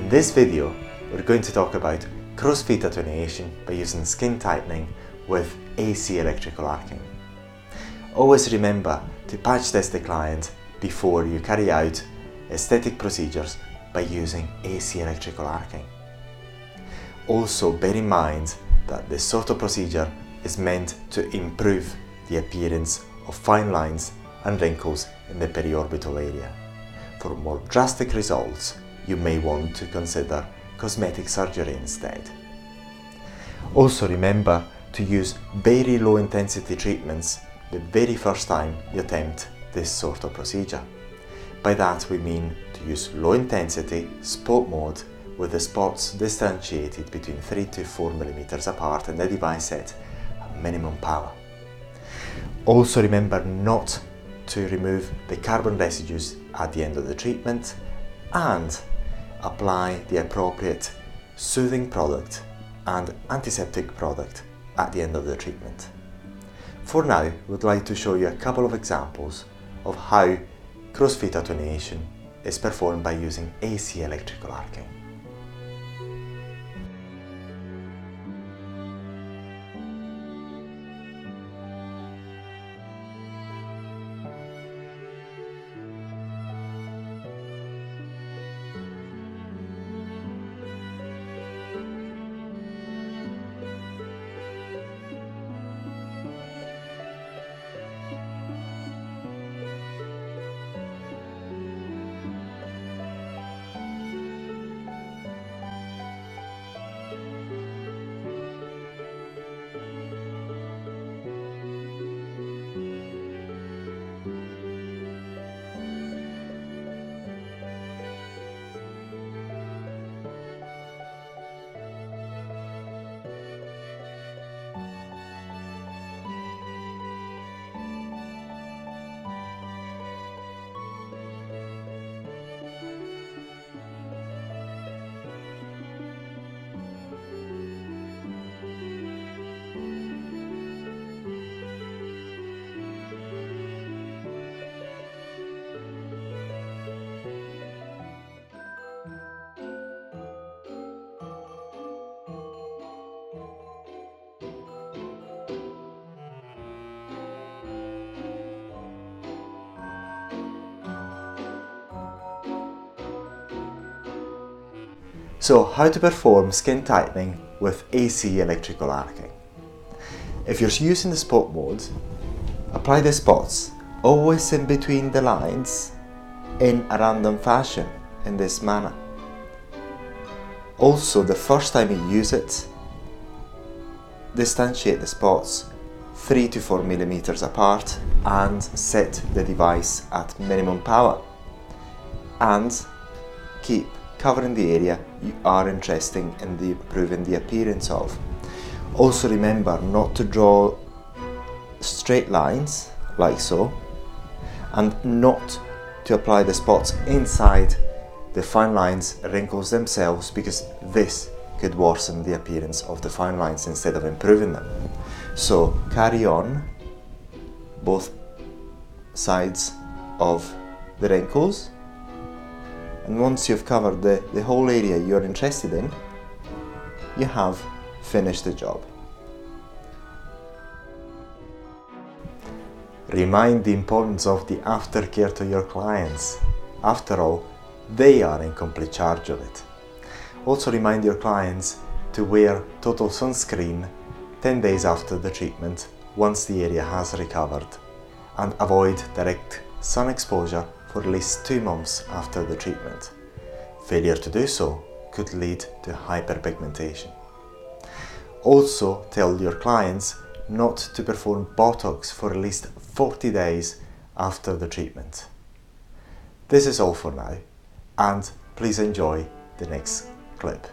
In this video, we're going to talk about crossfeed attenuation by using skin tightening with AC electrical arcing. Always remember to patch test the client before you carry out aesthetic procedures by using AC electrical arcing. Also bear in mind that this sort of procedure is meant to improve the appearance of fine lines and wrinkles in the periorbital area. For more drastic results, you may want to consider cosmetic surgery instead. Also remember to use very low intensity treatments the very first time you attempt this sort of procedure. By that we mean to use low intensity spot mode with the spots distantiated between 3 to 4 mm apart and the device at minimum power. Also remember not to remove the carbon residues at the end of the treatment and apply the appropriate soothing product and antiseptic product at the end of the treatment. For now, we'd like to show you a couple of examples of how crossfeed attenuation is performed by using AC electrical arcing. So, how to perform skin tightening with AC electrical arcing. If you're using the spot mode, apply the spots always in between the lines in a random fashion in this manner. Also, the first time you use it, distantiate the spots 3 to 4 mm apart and set the device at minimum power and keep covering the area you are interested in improving the appearance of. Also remember not to draw straight lines, like so, and not to apply the spots inside the fine lines, wrinkles themselves, because this could worsen the appearance of the fine lines instead of improving them. So carry on both sides of the wrinkles. And once you've covered the whole area you're interested in, you have finished the job. Remind the importance of the aftercare to your clients. After all, they are in complete charge of it. Also remind your clients to wear total sunscreen 10 days after the treatment once the area has recovered, and avoid direct sun exposure for at least 2 months after the treatment. Failure to do so could lead to hyperpigmentation. Also, tell your clients not to perform Botox for at least 40 days after the treatment. This is all for now, and please enjoy the next clip.